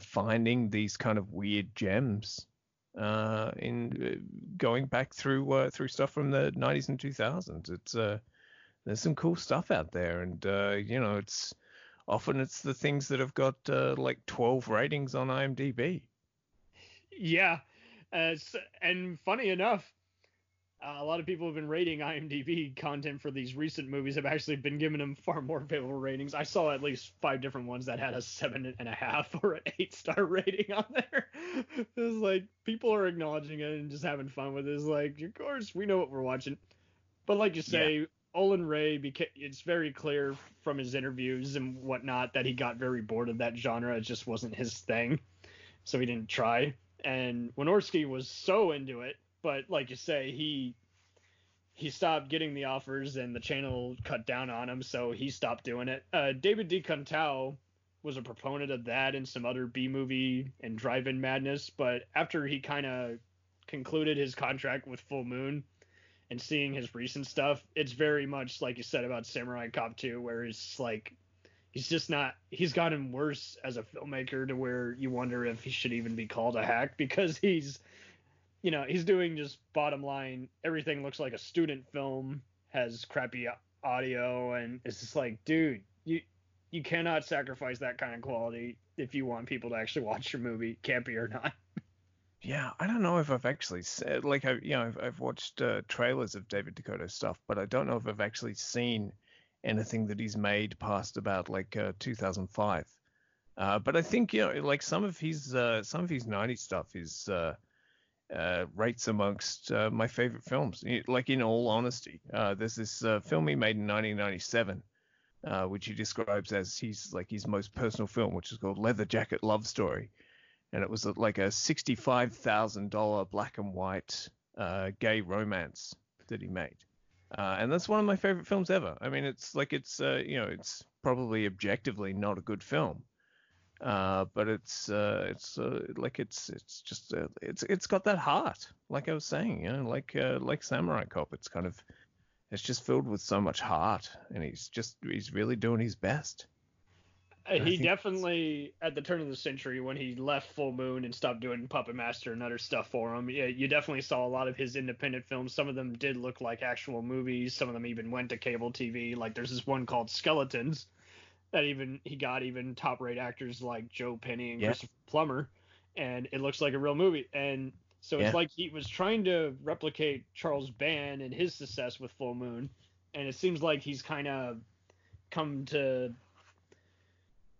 finding these kind of weird gems in going back through stuff from the 90s and 2000s. It's there's some cool stuff out there, and you know, it's often it's the things that have got like 12 ratings on IMDb. Yeah, and funny enough, a lot of people have been rating IMDb content for these recent movies, have actually been giving them far more favorable ratings. I saw at least 5 different ones that had a 7.5 or an 8-star rating on there. It was like, people are acknowledging it and just having fun with it. It's like, of course, we know what we're watching. But like you say, yeah. Olin Ray, it's very clear from his interviews and whatnot that he got very bored of that genre. It just wasn't his thing. So he didn't try. And Wynorski was so into it. But like you say, he stopped getting the offers and the channel cut down on him, so he stopped doing it. David DeContao was a proponent of that and some other B-movie and drive-in madness, but after he kind of concluded his contract with Full Moon and seeing his recent stuff, it's very much like you said about Samurai Cop 2, where it's like he's gotten worse as a filmmaker to where you wonder if he should even be called a hack, because he's doing just bottom line. Everything looks like a student film, has crappy audio, and it's just like, dude, you cannot sacrifice that kind of quality if you want people to actually watch your movie, campy or not. Yeah, I don't know if I've actually said, like, I've watched trailers of David Dakota's stuff, but I don't know if I've actually seen anything that he's made past about like 2005. But I think, you know, like some of his 90s stuff is. Rates amongst my favorite films. Like, in all honesty, there's this film he made in 1997, which he describes as his most personal film, which is called Leather Jacket Love Story, and it was like a $65,000 black and white gay romance that he made, and that's one of my favorite films ever. I mean, it's like it's probably objectively not a good film. But it's got that heart, like I was saying, you know, like Samurai Cop, it's just filled with so much heart, and he's really doing his best. He definitely, at the turn of the century, when he left Full Moon and stopped doing Puppet Master and other stuff for him, yeah, you definitely saw a lot of his independent films. Some of them did look like actual movies. Some of them even went to cable TV. Like, there's this one called Skeletons. That he got top rate actors like Joe Penny and Christopher Plummer, and it looks like a real movie. And so it's like he was trying to replicate Charles Band and his success with Full Moon, and it seems like he's kind of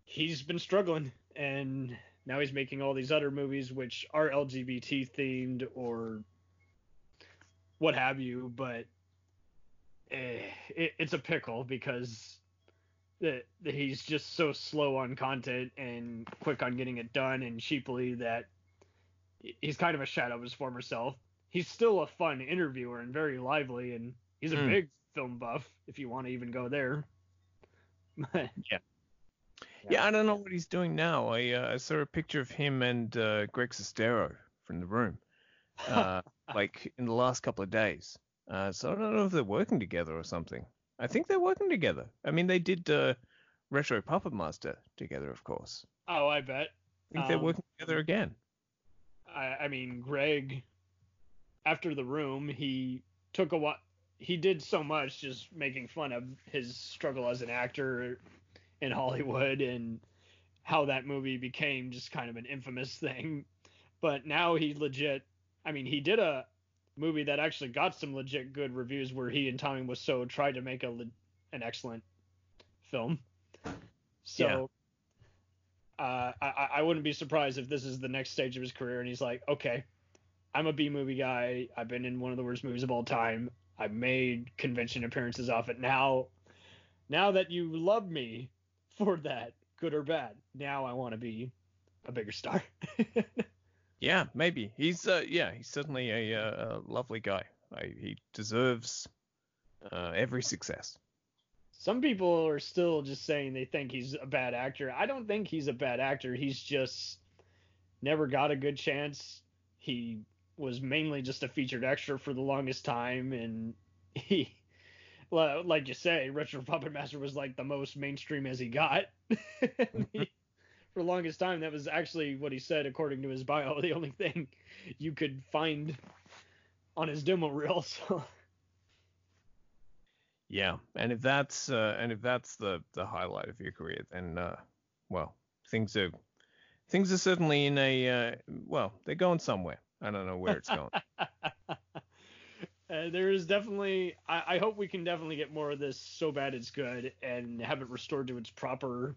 he's been struggling, and now he's making all these other movies which are LGBT themed or what have you, but it's a pickle because. That he's just so slow on content and quick on getting it done and cheaply that he's kind of a shadow of his former self. He's still a fun interviewer and very lively, and he's a big film buff if you want to even go there. Yeah, I don't know what he's doing now. I saw a picture of him and Greg Sestero from The Room, like in the last couple of days. So I don't know if they're working together or something. I think they're working together. I mean, they did Retro Puppet Master together, of course. Oh, I bet. I think they're working together again. I mean, Greg, after The Room, he took a while. He did so much just making fun of his struggle as an actor in Hollywood and how that movie became just kind of an infamous thing. But now he legit, I mean, he did a movie that actually got some legit good reviews where he and Tommy Wiseau tried to make an excellent film. So I wouldn't be surprised if this is the next stage of his career and he's like, okay, I'm a B-movie guy. I've been in one of the worst movies of all time. I've made convention appearances off it. Now that you love me for that, good or bad, now I want to be a bigger star. Yeah, maybe. He's certainly a lovely guy. He deserves every success. Some people are still just saying they think he's a bad actor. I don't think he's a bad actor. He's just never got a good chance. He was mainly just a featured extra for the longest time, and he, like you say, Retro Puppet Master was like the most mainstream as he got. For the longest time, that was actually what he said, according to his bio, the only thing you could find on his demo reel. So. Yeah, and if that's the highlight of your career, then well, things are certainly in a well, they're going somewhere. I don't know where it's going. There is definitely. I hope we can definitely get more of this so bad it's good and have it restored to its proper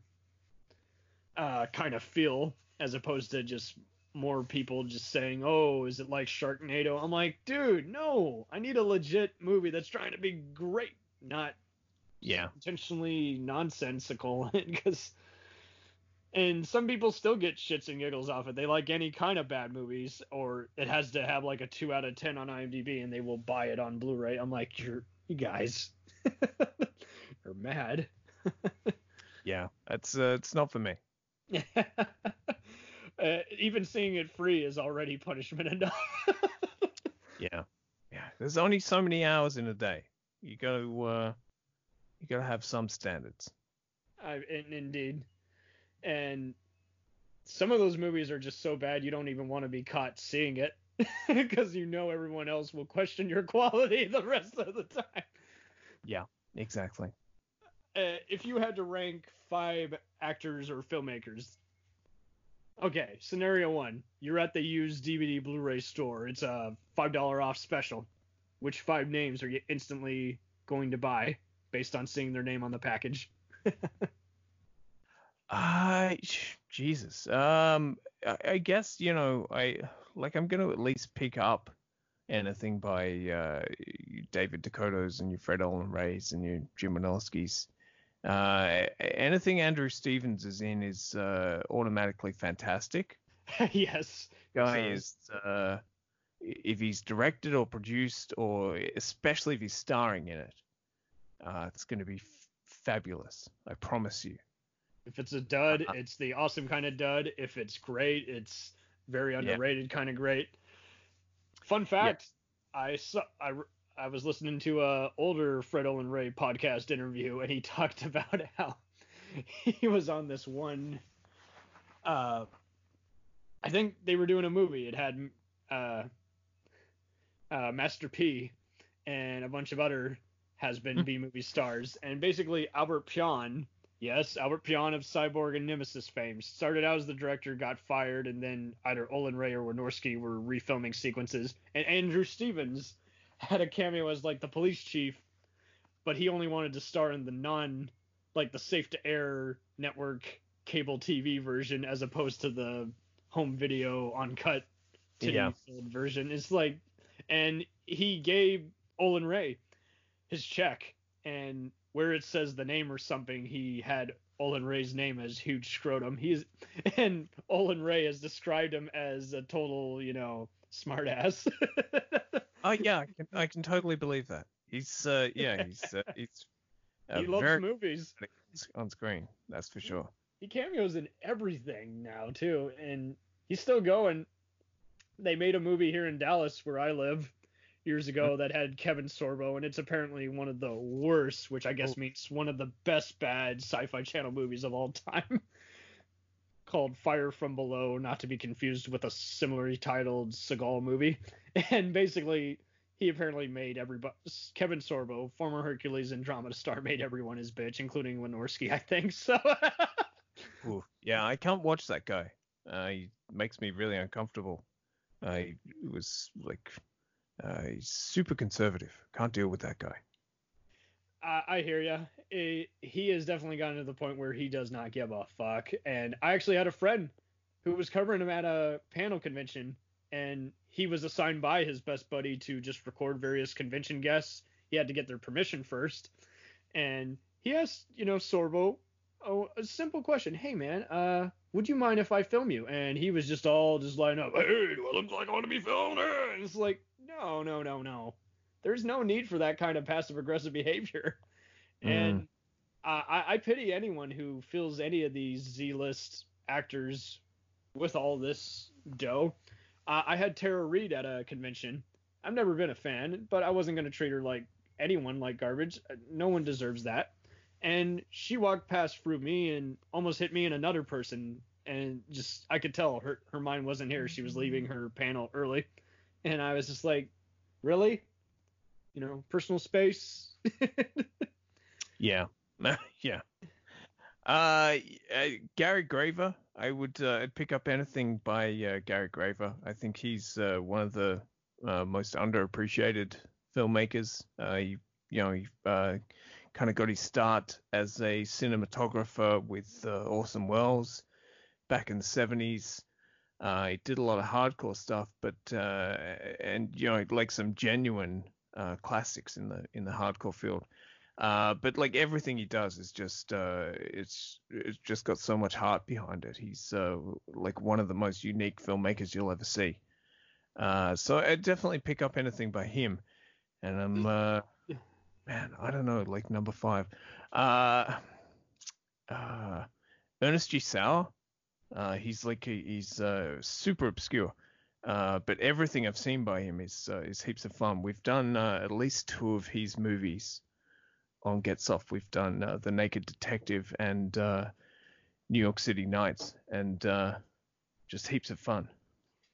kind of feel, as opposed to just more people just saying, "Oh, is it like Sharknado?" I'm like, dude, no. I need a legit movie that's trying to be great, not intentionally nonsensical. And some people still get shits and giggles off it. They like any kind of bad movies, or it has to have like a 2 out of 10 on IMDb, and they will buy it on Blu-ray. I'm like, you guys are mad. Yeah, that's it's not for me. Even seeing it free is already punishment enough. yeah. There's only so many hours in a day. You gotta have some standards. Indeed. And some of those movies are just so bad you don't even want to be caught seeing it, because you know everyone else will question your quality the rest of the time. Yeah, exactly. If you had to rank 5 actors or filmmakers, okay, scenario 1, you're at the used DVD Blu-ray store. It's a $5 off special. Which 5 names are you instantly going to buy based on seeing their name on the package? Jesus. I guess, I'm going to at least pick up anything by David Dakota's and your Fred Olen Ray's and your Jim Wynorski's. Anything Andrew Stevens is in is automatically fantastic. Yes. Guy is, if he's directed or produced, or especially if he's starring in it, it's going to be fabulous. I promise you. If it's a dud, it's the awesome kind of dud. If it's great, it's very underrated kind of great. Fun fact, I was listening to an older Fred Olen Ray podcast interview, and he talked about how he was on this one. I think they were doing a movie. It had Master P and a bunch of other has-been B-movie stars, and basically Albert Pion. Yes, Albert Pion of Cyborg and Nemesis fame. Started out as the director, got fired, and then either Olen Ray or Wynorski were refilming sequences. And Andrew Stevens had a cameo as, like, the police chief, but he only wanted to star in the the safe-to-air network cable TV version as opposed to the home video uncut version. It's like, and he gave Olen Ray his check, and where it says the name or something, he had Olen Ray's name as huge scrotum. And Olen Ray has described him as a total, smartass. Oh yeah, I can totally believe that. He's he loves movies on screen, that's for sure. He cameos in everything now too, and he's still going. They made a movie here in Dallas where I live years ago that had Kevin Sorbo, and it's apparently one of the worst, which I guess means one of the best bad Sci-Fi Channel movies of all time, called Fire From Below, not to be confused with a similarly titled Seagal movie. And basically, he apparently made everybody, Kevin Sorbo, former Hercules and Andromeda star, made everyone his bitch, including Wynorski, I think. So, ooh, yeah, I can't watch that guy. He makes me really uncomfortable. He was like... he's super conservative. Can't deal with that guy. I hear ya. He has definitely gotten to the point where he does not give a fuck. And I actually had a friend who was covering him at a panel convention, and he was assigned by his best buddy to just record various convention guests. He had to get their permission first. And he asked, Sorbo, a simple question. Hey, man, would you mind if I film you? And he was just all just lining up. Hey, do I look like I want to be filmed? And it's like, no. there's no need for that kind of passive aggressive behavior. And I pity anyone who fills any of these Z-list actors with all this dough. I had Tara Reid at a convention. I've never been a fan, but I wasn't going to treat her like anyone, like garbage. No one deserves that. And she walked past through me and almost hit me and another person. And just, I could tell her mind wasn't here. She was leaving her panel early. And I was just like, really? You know, personal space. Yeah. Yeah. Gary Graver. I would pick up anything by Gary Graver. I think he's one of the most underappreciated filmmakers. He kind of got his start as a cinematographer with Orson Welles back in the 70s. He did a lot of hardcore stuff, but like some genuine classics in the hardcore field. But like everything he does is just it's just got so much heart behind it. He's like one of the most unique filmmakers you'll ever see. So I definitely pick up anything by him. And I'm man, I don't know, like number 5. Ernest G. Sauer. He's super obscure. But everything I've seen by him is heaps of fun. We've done at least 2 of his movies on Get Soft. We've done The Naked Detective and New York City Nights, and just heaps of fun.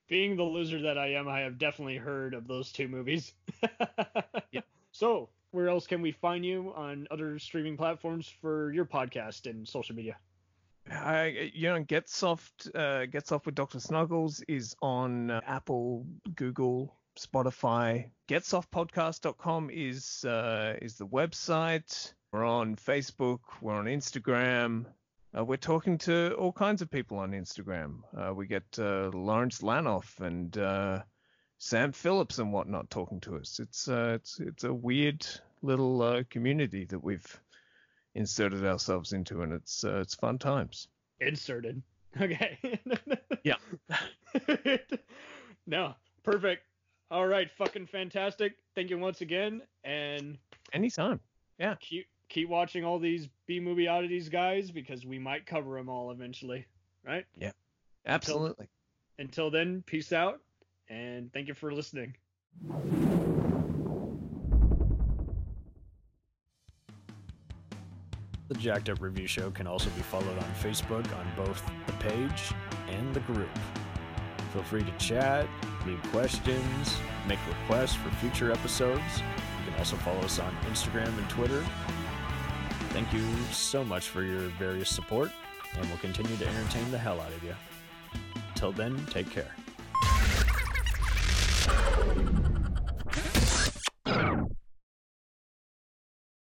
Being the loser that I am, I have definitely heard of those 2 movies. Yeah. So where else can we find you on other streaming platforms for your podcast and social media? Get Soft with Dr. Snuggles is on Apple, Google, Spotify. GetSoftPodcast.com is the website. We're on Facebook. We're on Instagram. We're talking to all kinds of people on Instagram. We get Lawrence Lanoff and Sam Phillips and whatnot talking to us. It's a weird little community that we've inserted ourselves into, and it's fun times. Inserted. Okay. Yeah. No. Perfect. All right, fucking fantastic. Thank you once again, and anytime. Yeah. Keep watching all these B-movie oddities, guys, because we might cover them all eventually, right? Yeah. Absolutely. Until then, peace out, and thank you for listening. The Jacked Up Review Show can also be followed on Facebook on both the page and the group. Feel free to chat, leave questions, make requests for future episodes. You can also follow us on Instagram and Twitter. Thank you so much for your various support, and we'll continue to entertain the hell out of you. Till then, take care.